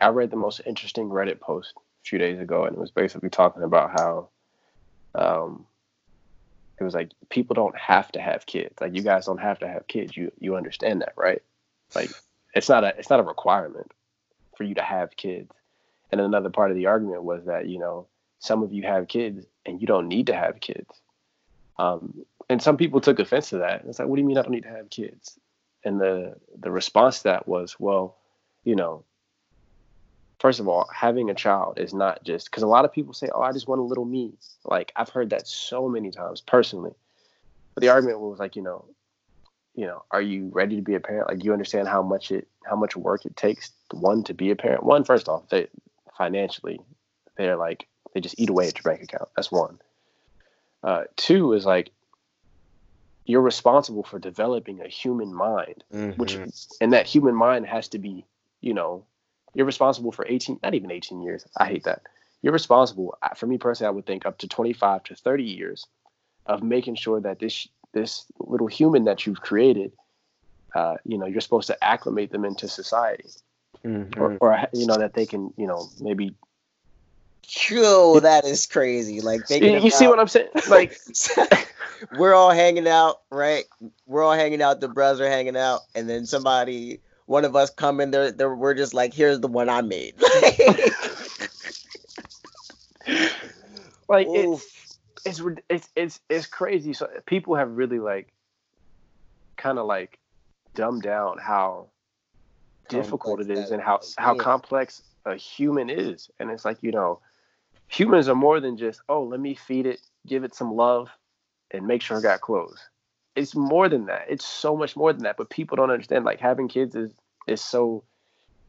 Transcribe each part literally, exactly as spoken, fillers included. I read the most interesting Reddit post a few days ago, and it was basically talking about how um, it was like, people don't have to have kids. Like, you guys don't have to have kids. You you understand that, right? Like, it's not a it's not a requirement for you to have kids. And another part of the argument was that, you know, some of you have kids and you don't need to have kids. Um, and some people took offense to that. It's like, what do you mean I don't need to have kids? And the the response to that was, well, you know, first of all, having a child is not just, because a lot of people say, oh, I just want a little me. Like, I've heard that so many times personally. But the argument was like, you know, you know, are you ready to be a parent? Like, you understand how much it, how much work it takes, one, to be a parent. One, first off, they financially, they're like, they just eat away at your bank account. That's one. Uh, two is like, you're responsible for developing a human mind, mm-hmm. which, and that human mind has to be, you know, you're responsible for eighteen, not even eighteen years. I hate that. You're responsible, for me personally, I would think up to twenty-five to thirty years of making sure that this, this little human that you've created, uh, you know, you're supposed to acclimate them into society, mm-hmm. or, or, you know, that they can, you know, maybe. Yo, that is crazy. Like, they you see out. What I'm saying? Like, we're all hanging out, right? We're all hanging out. The bros are hanging out, and then somebody, one of us, come in there. There, we're just like, here's the one I made. like it's, it's it's it's it's crazy. So people have really like, kind of like, dumbed down how difficult complex it is and how is. how yeah. complex a human is. And it's like, you know, humans are more than just, oh, let me feed it, give it some love, and make sure it got clothes. It's more than that. It's so much more than that. But people don't understand, like, having kids is is so,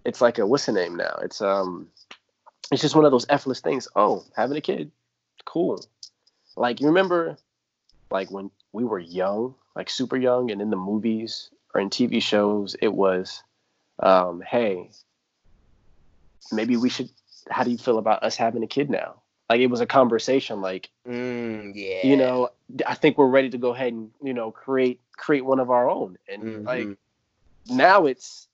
it's like a, what's the name now? It's um it's just one of those effortless things. Oh, having a kid, cool. Like, you remember, like, when we were young, like super young, and in the movies or in T V shows, it was um hey, maybe we should, how do you feel about us having a kid now? Like, it was a conversation, like, mm, yeah. you know, I think we're ready to go ahead and, you know, create create one of our own. And, mm-hmm. like, now it's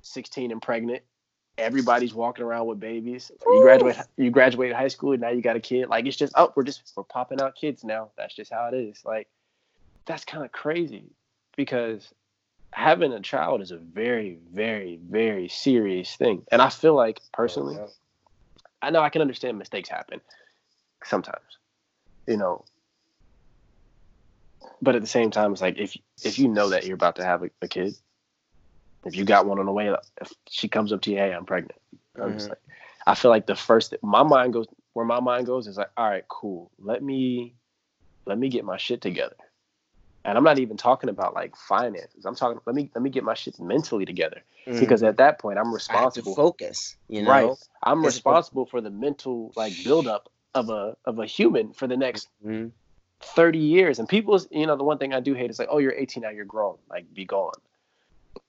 sixteen and pregnant. Everybody's walking around with babies. Ooh. You graduate, you graduated high school, and now you got a kid. Like, it's just, oh, we're just, we're popping out kids now. That's just how it is. Like, that's kind of crazy, because having a child is a very, very, very serious thing. And I feel like, personally, oh, yeah. I know I can understand mistakes happen sometimes, you know, but at the same time, it's like, if, if you know that you're about to have a, a kid, if you got one on the way, if she comes up to you, hey, I'm pregnant. I'm mm-hmm. just like, I feel like the first thing my mind goes, where my mind goes is like, all right, cool. Let me, let me get my shit together. And I'm not even talking about, like, finances. I'm talking, let me let me get my shit mentally together. Mm. Because at that point, I'm responsible. I have to focus, you know? Right. I'm it's responsible for the mental, like, buildup of a of a human for the next mm-hmm. thirty years. And people, you know, the one thing I do hate is, like, oh, you're eighteen now, you're grown. Like, be gone.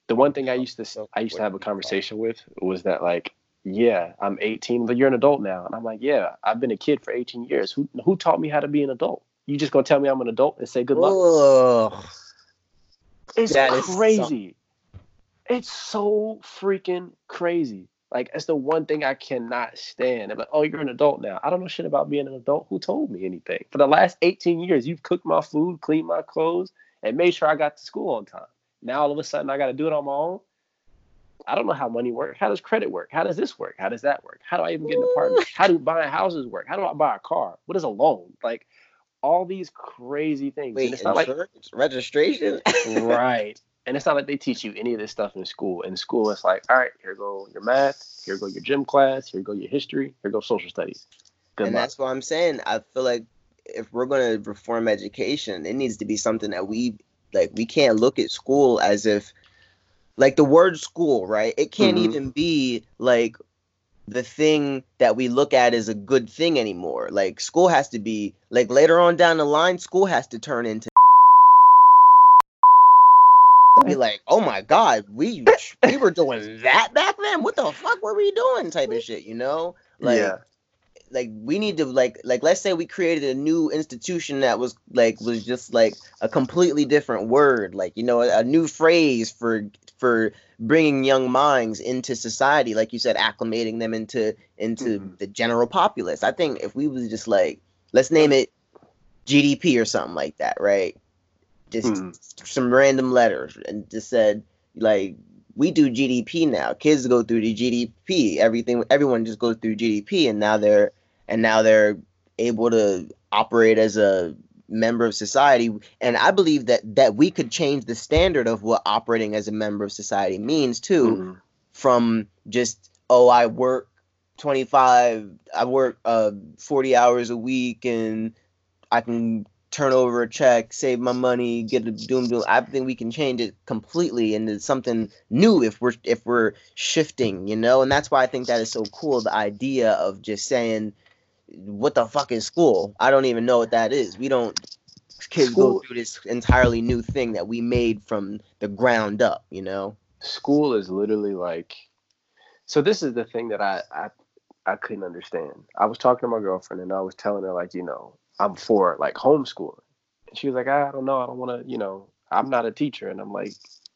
The one thing I used to I used to have a conversation with was that, like, yeah, I'm eighteen, but you're an adult now. And I'm like, yeah, I've been a kid for eighteen years. Who who taught me how to be an adult? You just gonna tell me I'm an adult and say good luck? Ugh. It's that crazy. So- it's so freaking crazy. Like, that's the one thing I cannot stand. I'm like, oh, you're an adult now. I don't know shit about being an adult. Who told me anything? For the last eighteen years, you've cooked my food, cleaned my clothes, and made sure I got to school on time. Now all of a sudden I got to do it on my own. I don't know how money works. How does credit work? How does this work? How does that work? How do I even get an apartment? How do buying houses work? How do I buy a car? What is a loan? Like, all these crazy things. Wait, and it's not like registration, right? And it's not like they teach you any of this stuff in school. In school, it's like, all right, here go your math, here go your gym class, here go your history, here go social studies. Good and luck. That's what I'm saying. I feel like if we're going to reform education, it needs to be something that we like. We can't look at school as if, like, the word school, right? It can't mm-hmm. even be like the thing that we look at as a good thing anymore. Like, school has to be, like, later on down the line, school has to turn into be like, oh my God, we we were doing that back then. What the fuck were we doing? Type of shit, you know? Like, yeah. like we need to like like let's say we created a new institution that was like was just like a completely different word, like, you know, a, a new phrase for for bringing young minds into society, like you said, acclimating them into into mm-hmm. the general populace. I think if we was just like, let's name it G D P or something like that, right? Just mm. some random letters, and just said like, we do G D P now. Kids go through the G D P. Everything, everyone just goes through G D P, and now they're and now they're able to operate as a member of society. And I believe that that we could change the standard of what operating as a member of society means too, mm-hmm. from just, oh, I work twenty-five, I work uh, forty hours a week, and I can turn over a check, save my money, get a doom doom. I think we can change it completely into something new if we're if we're shifting, you know. And that's why I think that is so cool. The idea of just saying, "What the fuck is school? I don't even know what that is." We don't kids school, go through this entirely new thing that we made from the ground up, you know. School is literally like. So this is the thing that I I, I couldn't understand. I was talking to my girlfriend, and I was telling her, like, you know, I'm for like homeschooling. And she was like, I don't know. I don't want to, you know, I'm not a teacher. And I'm like,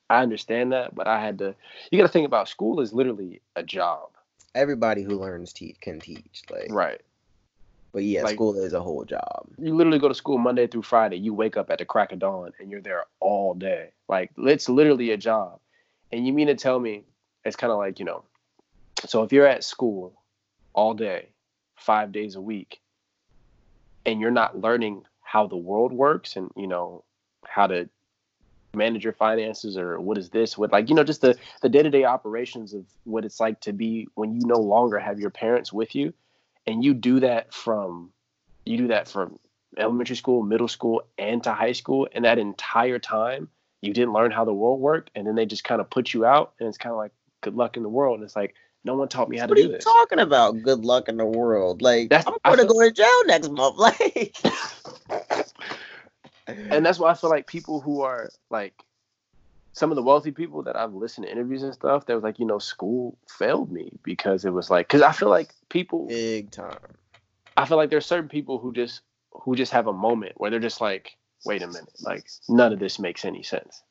I understand that, but I had to, you got to think about school is literally a job. Everybody who learns te- can teach. Like, right. But yeah, like, school is a whole job. You literally go to school Monday through Friday. You wake up at the crack of dawn and you're there all day. Like, it's literally a job. And you mean to tell me, it's kind of like, you know, so if you're at school all day, five days a week, and you're not learning how the world works and, you know, how to manage your finances or what is this, what, like, you know, just the, the day-to-day operations of what it's like to be when you no longer have your parents with you. And you do that from, you do that from elementary school, middle school, and to high school. And that entire time you didn't learn how the world worked. And then they just kind of put you out, and it's kind of like, good luck in the world. And it's like, no one taught me how to do this. What are you talking about? Good luck in the world. Like, that's, I'm going to go to jail next month. Like, and that's why I feel like people who are like some of the wealthy people that I've listened to interviews and stuff, they was like, you know, school failed me because it was like, because I feel like people big time. I feel like there's certain people who just who just have a moment where they're just like, wait a minute, like none of this makes any sense,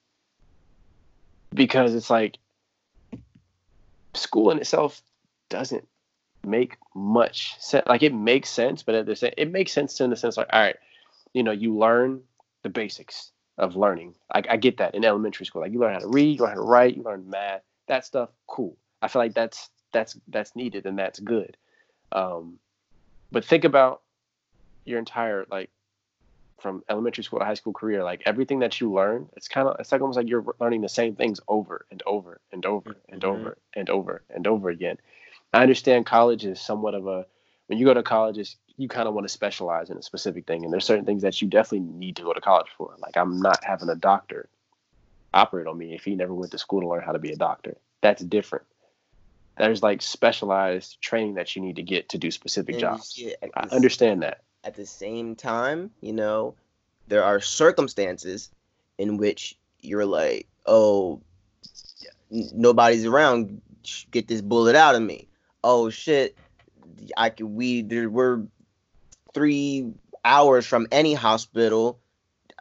because it's like. School in itself doesn't make much sense. Like, it makes sense, but at the same, it makes sense in the sense like, all right, you know, you learn the basics of learning. I, I get that in elementary school. Like, you learn how to read, you learn how to write, you learn math, that stuff. Cool. I feel like that's that's that's needed and that's good. Um, but think about your entire, like, from elementary school to high school career, like everything that you learn, it's kind of, it's like almost like you're learning the same things over and over and over and mm-hmm. over and over and over again. I understand college is somewhat of a, when you go to college, is you kind of want to specialize in a specific thing. And there's certain things that you definitely need to go to college for. Like, I'm not having a doctor operate on me if he never went to school to learn how to be a doctor. That's different. There's like specialized training that you need to get to do specific and jobs. I understand that. At the same time, you know, there are circumstances in which you're like, oh, n- nobody's around. Get this bullet out of me. Oh, shit. I can, we, there, we're three hours from any hospital.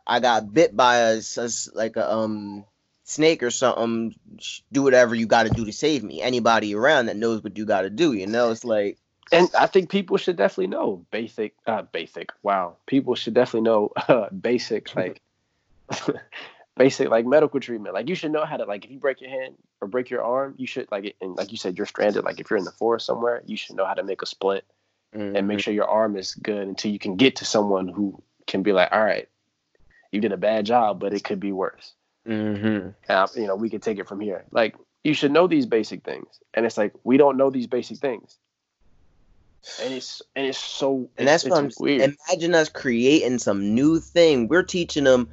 I got bit by a, a, like a um, snake or something. Do whatever you got to do to save me. Anybody around that knows what you got to do, you know, it's like. And I think people should definitely know basic, uh, basic. Wow, people should definitely know uh, basic, like, basic, like medical treatment. Like, you should know how to, like, if you break your hand or break your arm, you should, like, and like you said, you're stranded. Like, if you're in the forest somewhere, you should know how to make a splint mm-hmm. and make sure your arm is good until you can get to someone who can be like, all right, you did a bad job, but it could be worse. Mm-hmm. Uh, you know, we could take it from here. Like, you should know these basic things, and it's like we don't know these basic things. And it's and it's so it's, and that's what I'm weird. Imagine us creating some new thing. We're teaching them,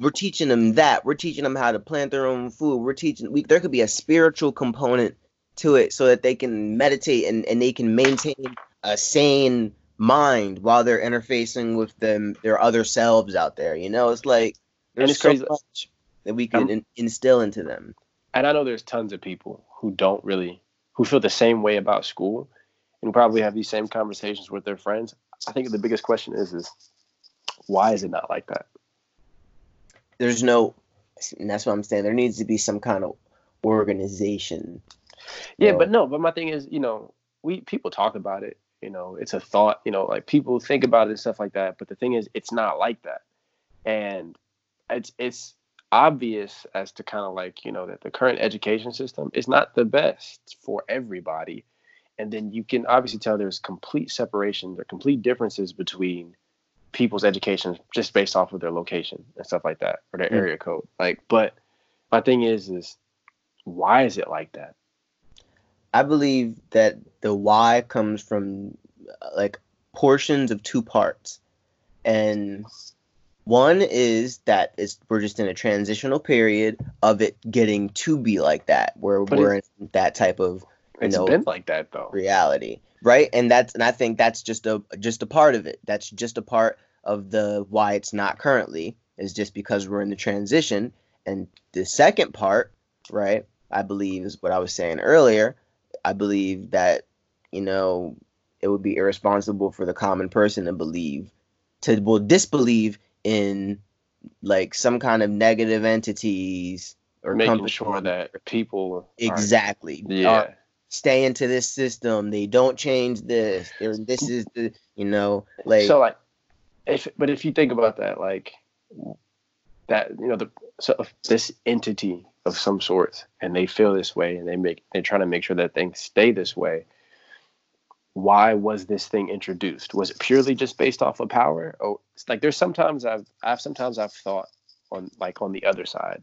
we're teaching them that we're teaching them how to plant their own food. We're teaching we, there could be a spiritual component to it so that they can meditate and, and they can maintain a sane mind while they're interfacing with them their other selves out there. You know, it's like there's it's so crazy. Much that we can in, instill into them. And I know there's tons of people who don't really who feel the same way about school. and probably have these same conversations with their friends. I think the biggest question is, is why is it not like that? There's no, and that's what I'm saying. There needs to be some kind of organization. Yeah, know. but no, but my thing is, you know, we people talk about it, you know, it's a thought, you know, like people think about it and stuff like that. But the thing is, it's not like that. And it's, it's obvious as to kind of like, you know, that the current education system is not the best for everybody. And then you can obviously tell there's complete separations or complete differences between people's education just based off of their location and stuff like that, or their mm-hmm. area code. Like, but my thing is, is why is it like that? I believe that the why comes from like portions of two parts. And one is that it's, we're just in a transitional period of it getting to be like that, where but we're in that type of, you know, it's been like that though. Reality, right? And that's, and I think that's just a just a part of it. That's just a part of the why it's not currently, is just because we're in the transition. And the second part, right, I believe is what I was saying earlier. I believe that, you know, it would be irresponsible for the common person to believe, to well disbelieve in like some kind of negative entities or making company. Sure that people exactly are, yeah. are, stay into this system. They don't change this. They're, this is the, you know, like so like if but if you think about that, like that, you know, the so this entity of some sort, and they feel this way, and they make they're trying to make sure that things stay this way. Why was this thing introduced? Was it purely just based off of power? Or it's like there's sometimes I've I've sometimes I've thought on like on the other side,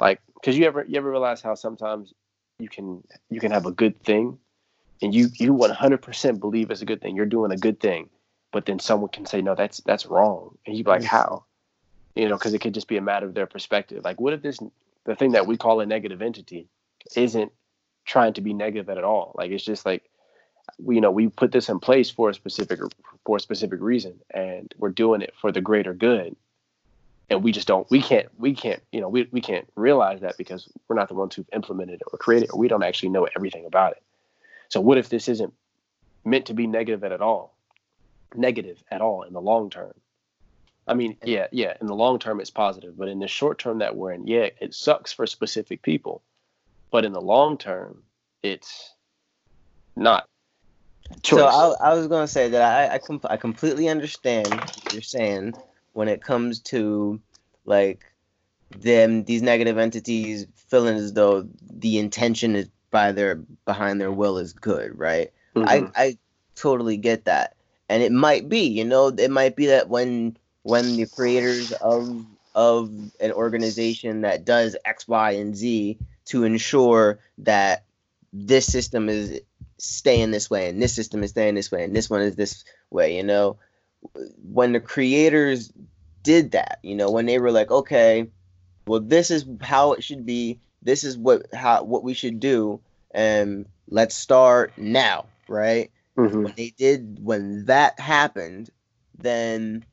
like because you ever you ever realize how sometimes. You can you can have a good thing, and you you one hundred percent believe it's a good thing. You're doing a good thing, but then someone can say, no, that's that's wrong, and you'd be like, how? You know, because it could just be a matter of their perspective. Like, what if this the thing that we call a negative entity isn't trying to be negative at all? Like, it's just like, you know, we put this in place for a specific for a specific reason, and we're doing it for the greater good. And we just don't, we can't, we can't, you know, we, we can't realize that because we're not the ones who've implemented it or created it, or we don't actually know everything about it. So what if this isn't meant to be negative at all, negative at all in the long term? I mean, yeah, yeah, in the long term it's positive, but in the short term that we're in, yeah, it sucks for specific people, but in the long term, it's not. Choice. So I, I was going to say that I, I, com- I completely understand what you're saying. When it comes to like them, these negative entities feeling as though the intention is by their behind their will is good, right? Mm-hmm. I, I totally get that, and it might be, you know, it might be that when when the creators of of an organization that does X, Y, and Z to ensure that this system is staying this way, and this system is staying this way, and this one is this way, you know. When the creators did that, you know, when they were like, okay, well, this is how it should be. This is what how what we should do, and let's start now, right? Mm-hmm. When they did, when that happened, then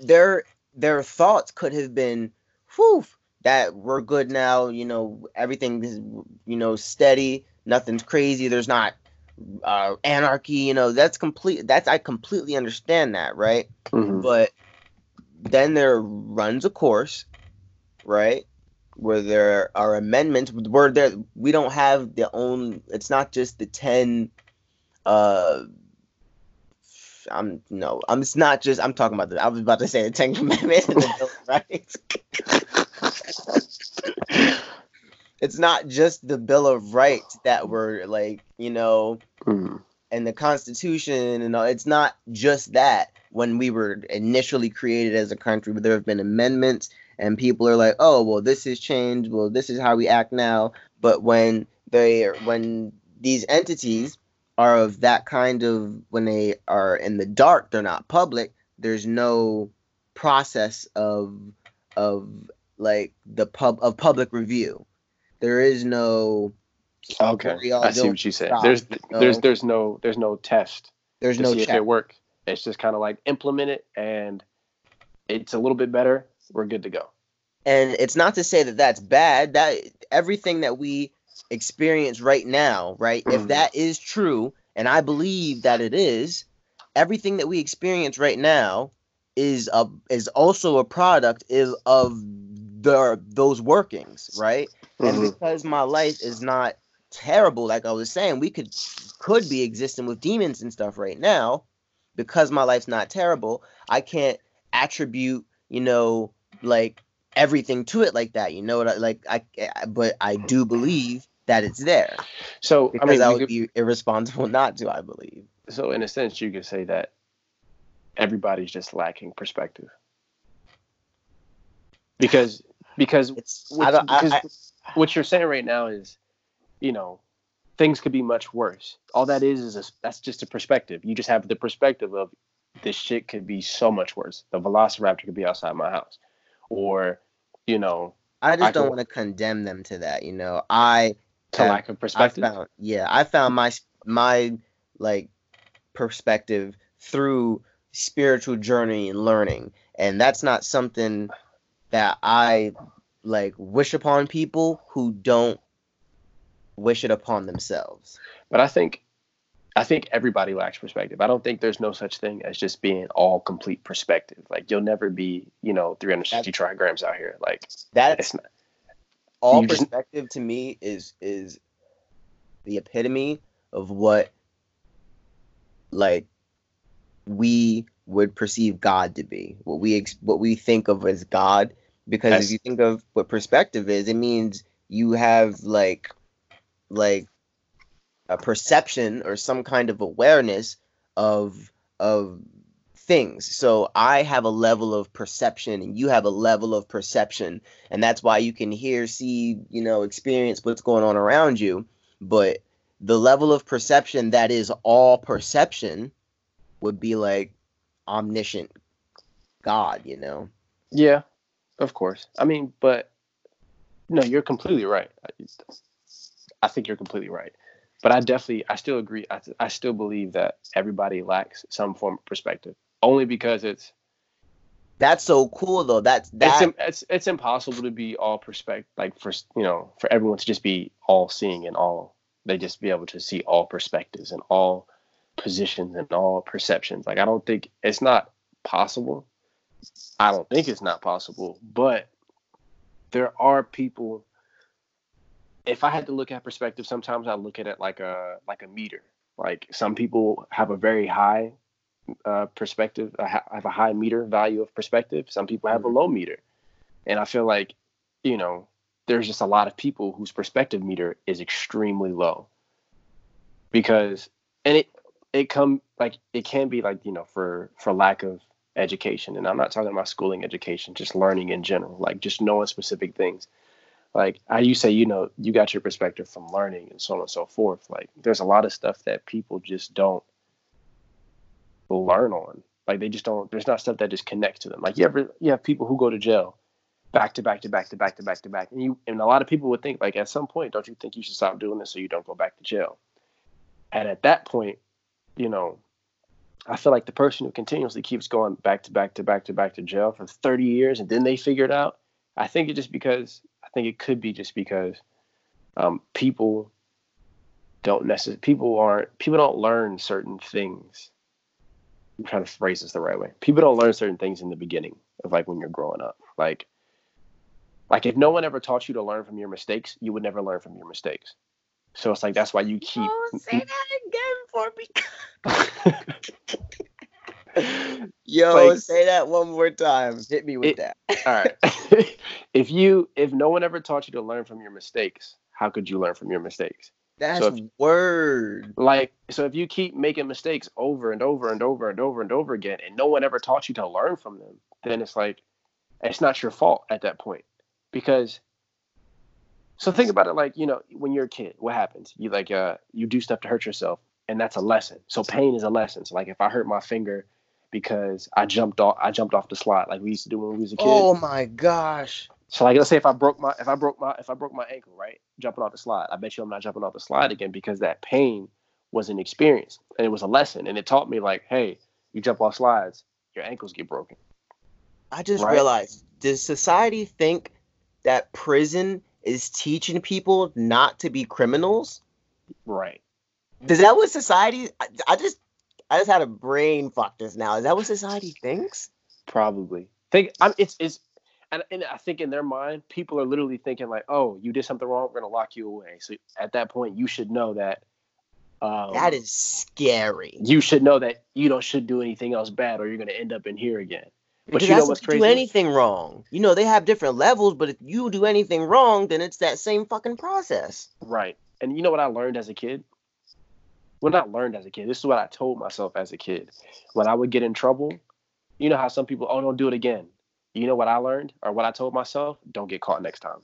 their their thoughts could have been, whew, that we're good now. You know, everything is, you know, steady. Nothing's crazy. There's not. Uh, anarchy, you know, that's complete. That's I completely understand that, right? Mm-hmm. But then there runs a course, right, where there are amendments. Where there we don't have the own. It's not just the ten. Uh, I'm no. I'm. It's not just. I'm talking about the. I was about to say the Ten Commandments, right? It's not just the Bill of Rights that were like, you know, mm. and the Constitution and all. It's not just that when we were initially created as a country, but there have been amendments and people are like, oh, well, this has changed. Well, this is how we act now. But when they when these entities are of that kind of when they are in the dark, they're not public. There's no process of of like the pub of public review. There is no. Okay, I see what you said. There's you know? there's there's no there's no test. There's to no see check. If it works. It's just kind of like implement it, and it's a little bit better. We're good to go. And it's not to say that that's bad. That everything that we experience right now, right? Mm-hmm. If that is true, and I believe that it is, everything that we experience right now is a is also a product is of the those workings, right? Mm-hmm. And because my life is not terrible, like I was saying, we could could be existing with demons and stuff right now. Because my life's not terrible, I can't attribute, you know, like everything to it like that. You know what I like? I but I do believe that it's there. So because I mean, I would could, be irresponsible not to. I believe. So in a sense, you could say that everybody's just lacking perspective because because, it's, what, I don't, because I, I, what you're saying right now is, you know, things could be much worse. All that is is a, that's just a perspective. You just have the perspective of this shit could be so much worse. The velociraptor could be outside my house, or you know, I just I don't want to condemn them to that. You know, I to have, lack of perspective. I found, yeah, I found my my like perspective through spiritual journey and learning, and that's not something that I like wish upon people who don't wish it upon themselves. But I think I think everybody lacks perspective. I don't think there's no such thing as just being all complete perspective. Like you'll never be, you know, three hundred sixty that's, trigrams out here. Like that's not, all perspective just, to me is is the epitome of what like we would perceive God to be. What we what we think of as God, because if you think of what perspective is, it means you have like like a perception or some kind of awareness of of things. So I have a level of perception and you have a level of perception, and that's why you can hear, see, you know, experience what's going on around you. But the level of perception that is all perception would be like omniscient God, you know? Yeah, of course. I mean, but no, you're completely right. I think you're completely right, but I definitely, I still agree. I, I still believe that everybody lacks some form of perspective, only because it's. That's so cool, though. That's that. It's it's, it's impossible to be all perspective, like for you know, for everyone to just be all seeing and all. They just be able to see all perspectives and all positions and all perceptions. Like I don't think it's not possible. I don't think it's not possible, but there are people. If I had to look at perspective, sometimes I look at it like a like a meter. Like some people have a very high uh, perspective, I ha- have a high meter value of perspective. Some people have a low meter, and I feel like, you know, there's just a lot of people whose perspective meter is extremely low. Because and it it come like it can be like, you know, for for lack of education, and I'm not talking about schooling education, just learning in general, like just knowing specific things. Like how you say, you know, you got your perspective from learning and so on and so forth. Like there's a lot of stuff that people just don't learn on. Like they just don't, there's not stuff that just connects to them. Like you ever, you have people who go to jail back to back to back to back to back to back. And you, and a lot of people would think like at some point, don't you think you should stop doing this so you don't go back to jail? And at that point, you know, I feel like the person who continuously keeps going back to back to back to back to jail for thirty years and then they figure it out. I think it's just because I think it could be just because um, people don't necessarily people aren't people don't learn certain things. I'm trying to phrase this the right way. People don't learn certain things in the beginning of like when you're growing up. Like, like if no one ever taught you to learn from your mistakes, you would never learn from your mistakes. So it's like that's why you keep. Oh, say that again for me. Yo, like, say that one more time. Hit me with it, that. All right. If you, if no one ever taught you to learn from your mistakes, how could you learn from your mistakes? That's so if, word. Like, so if you keep making mistakes over and over and over and over and over again, and no one ever taught you to learn from them, then it's like, it's not your fault at that point. Because, so think about it, like, you know, when you're a kid, what happens? You like, uh, you do stuff to hurt yourself, and that's a lesson. So pain is a lesson. So like, if I hurt my finger because I jumped off, I jumped off the slide like we used to do when we was a kid. Oh my gosh! So like, let's say if I broke my, if I broke my, if I broke my ankle, right, jumping off the slide, I bet you I'm not jumping off the slide again because that pain was an experience and it was a lesson, and it taught me like, hey, you jump off slides, your ankles get broken. I just right? realized, does society think that prison is teaching people not to be criminals. Right. Is that what society? I, I just, I just had a brain fuck just now. Is that what society thinks? Probably. Think I'm, it's it's, and, and I think in their mind, people are literally thinking like, "Oh, you did something wrong. We're gonna lock you away." So at that point, you should know that. Um, that is scary. You should know that you don't should do anything else bad, or you're gonna end up in here again. But because you know what's crazy? Do anything wrong. You know, they have different levels, but if you do anything wrong, then it's that same fucking process. Right. And you know what I learned as a kid? Well, not learned as a kid. This is what I told myself as a kid. When I would get in trouble, you know how some people, oh, don't do it again. You know what I learned or what I told myself? Don't get caught next time.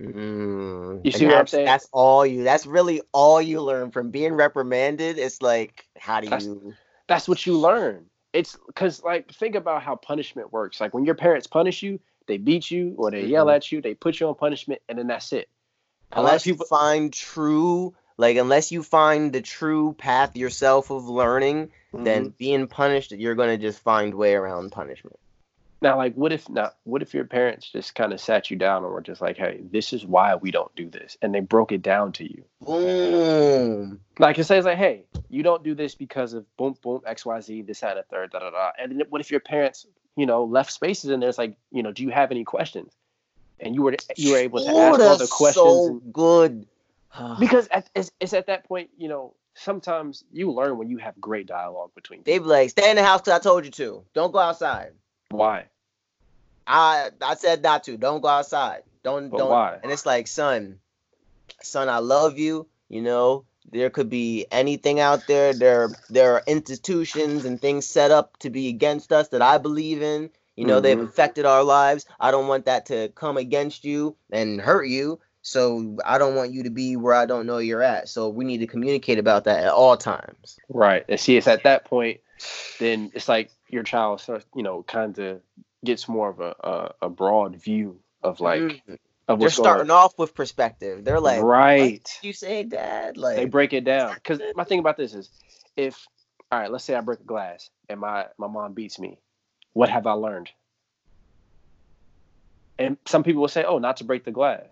Mm. You see what I'm saying? That's all you, that's really all you learn from being reprimanded. It's like, how do that's, you? That's what you learn. It's because, like, think about how punishment works. Like, when your parents punish you, they beat you or they mm-hmm. yell at you, they put you on punishment, and then that's it. Unless you find true, like, unless you find the true path yourself of learning, mm-hmm. then being punished, you're going to just find way around punishment. Now, like, what if not? What if your parents just kind of sat you down and were just like, "Hey, this is why we don't do this," and they broke it down to you? Boom. Like it says, like, "Hey, you don't do this because of boom, boom, X, Y, Z, this, that, and the third, da, da, da." And then what if your parents, you know, left spaces in there? It's like, you know, do you have any questions? And you were to, you were able to Ooh, ask all the questions. So good. Because at, it's, it's at that point, you know. Sometimes you learn when you have great dialogue between. They be like, "Stay in the house because I told you to. Don't go outside." Why? I I said not to. Don't go outside. Don't but don't. Why? And it's like, son, son, I love you. You know, there could be anything out there. There there are institutions and things set up to be against us that I believe in. You know, mm-hmm. they've affected our lives. I don't want that to come against you and hurt you. So I don't want you to be where I don't know you're at. So we need to communicate about that at all times. Right. And see, it's at that point, then it's like your child starts, you know, kind of gets more of a, a, a broad view of like. Mm-hmm. Of what's They're starting going on. Off with perspective. They're like, right. What did you say, Dad? Like they break it down. Because my thing about this is, if all right, let's say I break a glass and my my mom beats me. What have I learned? And some people will say, "Oh, not to break the glass."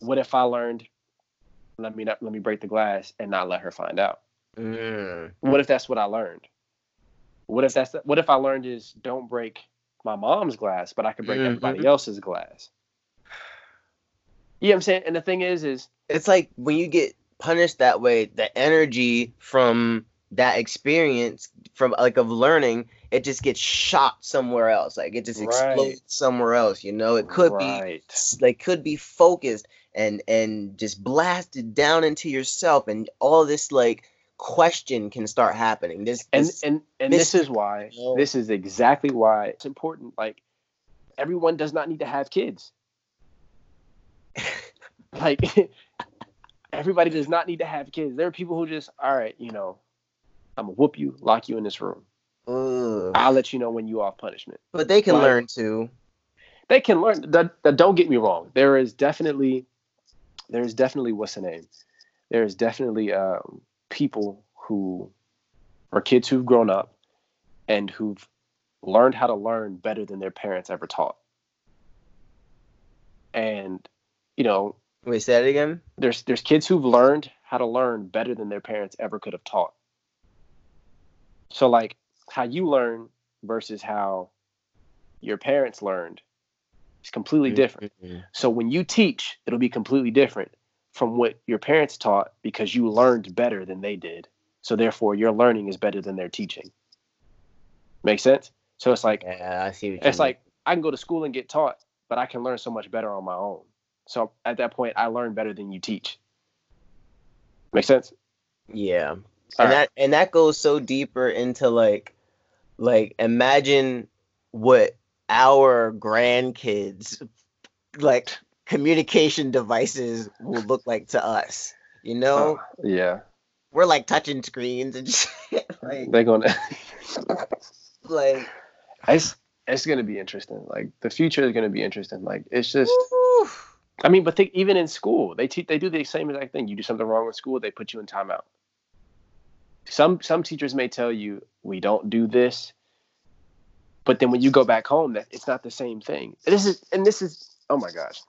What if I learned? Let me not, let me break the glass and not let her find out. Mm. What if that's what I learned? What if that's what if I learned is don't break my mom's glass, but I could break mm-hmm. everybody else's glass. You know what I'm saying? And the thing is, is it's like when you get punished that way, the energy from that experience, from like of learning, it just gets shot somewhere else. Like it just right. explodes somewhere else. You know, it could right. be like could be focused and and just blasted down into yourself, and all this like. Question can start happening. This, this and and, and this, this is why oh. this is exactly why it's important. Like everyone does not need to have kids. Like everybody does not need to have kids. There are people who just all right, you know, I'm gonna whoop you, lock you in this room. Ugh. I'll let you know when you off punishment. But they can like, learn too. They can learn. The, the, don't get me wrong. There is definitely there is definitely what's the name? There is definitely um. people who are kids who've grown up and who've learned how to learn better than their parents ever taught. And, you know, wait, say that again. There's, there's kids who've learned how to learn better than their parents ever could have taught. So like how you learn versus how your parents learned is completely different. So when you teach, it'll be completely different from what your parents taught because you learned better than they did. So therefore your learning is better than their teaching. Make sense? So it's like, yeah, I see what you mean. It's like, I can go to school and get taught, but I can learn so much better on my own. So at that point I learn better than you teach. Make sense? Yeah. All and right. that, and that goes so deeper into like, like imagine what our grandkids like, communication devices will look like to us, you know? Uh, yeah. We're like touching screens and shit. Like, they're gonna like it's it's gonna be interesting. Like the future is gonna be interesting. Like it's just woo! I mean, but think even in school, they teach they do the same exact thing. You do something wrong with school, they put you in timeout. Some some teachers may tell you, we don't do this. But then when you go back home, that it's not the same thing. This is and this is oh my gosh.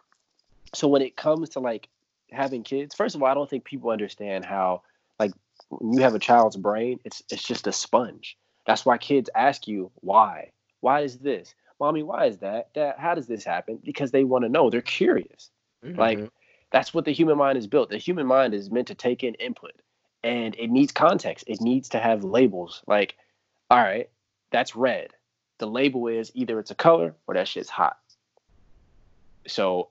So when it comes to like having kids, first of all, I don't think people understand how like when you have a child's brain, it's it's just a sponge. That's why kids ask you why. Why is this? Mommy, why is that? Dad, how does this happen? Because they want to know. They're curious. Mm-hmm. Like that's what the human mind is built. The human mind is meant to take in input, and it needs context. It needs to have labels. Like, all right, that's red. The label is either it's a color or that shit's hot. So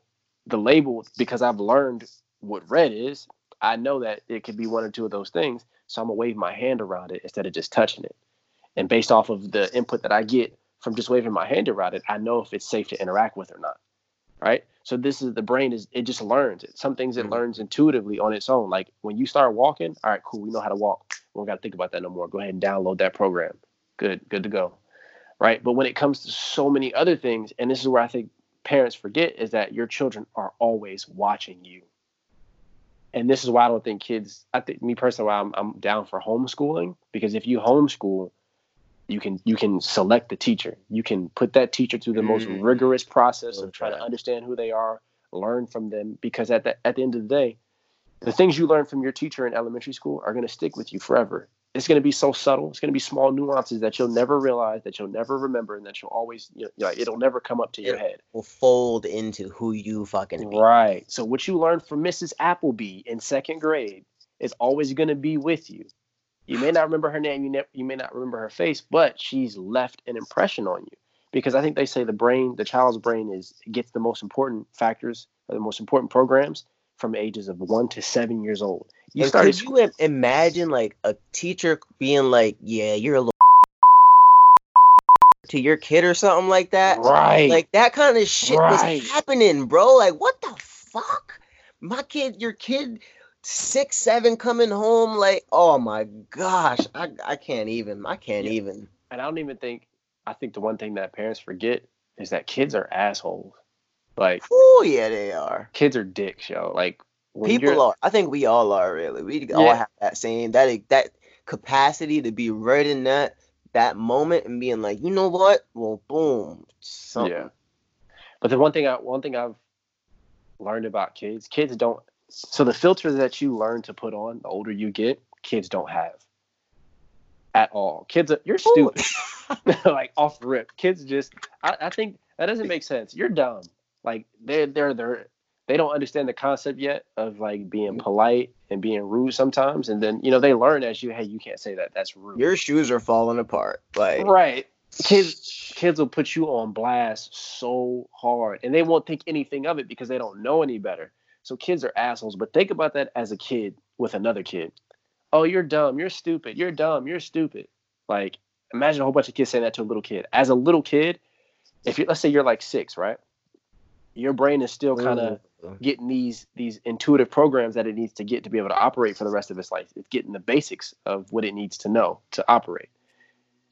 the label, because I've learned what red is, I know that it could be one or two of those things. So I'm going to wave my hand around it instead of just touching it. And based off of the input that I get from just waving my hand around it, I know if it's safe to interact with or not. Right? So this is the brain is it just learns it. Some things it learns intuitively on its own. Like when you start walking, all right, cool, we know how to walk. We don't got to think about that no more. Go ahead and download that program. Good, good to go. Right? But when it comes to so many other things, and this is where I think parents forget, is that your children are always watching you. And this is why I don't think kids, I think me personally, I'm, I'm down for homeschooling, because if you homeschool, you can you can select the teacher. You can put that teacher through the mm. most rigorous process of trying to understand who they are, learn from them, because at the, at the end of the day, the things you learn from your teacher in elementary school are going to stick with you forever. It's going to be so subtle. It's going to be small nuances that you'll never realize, that you'll never remember, and that you'll always, you know, it'll never come up to your head. Will fold into who you fucking be. Right. So what you learned from Missus Appleby in second grade is always going to be with you. You may not remember her name. You, ne- you may not remember her face, but she's left an impression on you, because I think they say the brain, the child's brain is gets the most important factors, or the most important programs, from ages of one to seven years old. You and started. Could you imagine like a teacher being like, "Yeah, you're a little," to your kid or something like that? Right. Like that kind of shit right. was happening, bro. Like what the fuck? My kid, your kid. Six, seven coming home like, oh my gosh, I, I can't even, I can't yeah. even. And I don't even think, I think the one thing that parents forget is that kids are assholes. Like, oh yeah, they are. Kids are dicks, yo. Like people are. I think we all are, really. We yeah. all have that same that that capacity to be right in that that moment and being like, you know what? Well, boom, something. Yeah. But the one thing I one thing I've learned about kids, kids don't. So the filters that you learn to put on, the older you get, kids don't have at all. Kids, are, you're stupid. Like off the rip, kids just. I, I think that doesn't make sense. You're dumb. Like they're they're they're they don't understand the concept yet of like being polite and being rude sometimes. And then you know they learn as you, hey, you can't say that. That's rude. Your shoes are falling apart. Like right. Kids, kids will put you on blast so hard, and they won't think anything of it because they don't know any better. So kids are assholes, but think about that as a kid with another kid. Oh, you're dumb. You're stupid. You're dumb. You're stupid. Like, imagine a whole bunch of kids saying that to a little kid. As a little kid, if you let's say you're like six, right? Your brain is still kind of getting these these intuitive programs that it needs to get to be able to operate for the rest of its life. It's getting the basics of what it needs to know to operate.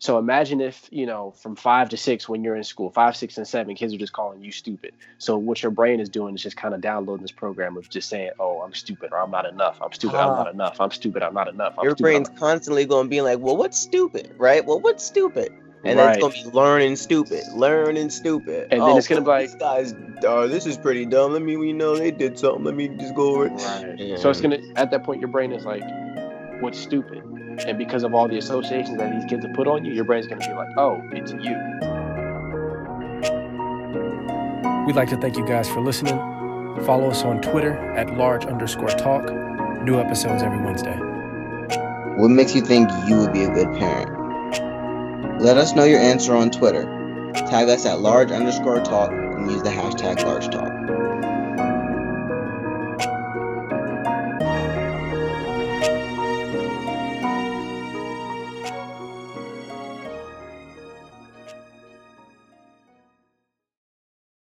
So imagine if, you know, from five to six when you're in school, five, six, and seven, kids are just calling you stupid. So what your brain is doing is just kind of downloading this program of just saying, oh, I'm stupid, or I'm not enough. I'm stupid, I'm not enough. I'm stupid, I'm not enough. I'm your stupid, brain's I'm... constantly going to be like, well, what's stupid, right? Well, what's stupid? And right. then it's going to be learning stupid, learning stupid. And oh, then it's going to be like, this guy's, oh, this is pretty dumb. Let me, we know they did something. Let me just go over it. Right. Yeah. So it's going to, at that point, your brain is like, what's stupid? And because of all the associations that these kids have put on you, your brain's going to be like, oh, it's you. We'd like to thank you guys for listening. Follow us on Twitter at large underscore talk. New episodes every Wednesday. What makes you think you would be a good parent? Let us know your answer on Twitter. Tag us at large underscore talk and use the hashtag large talk.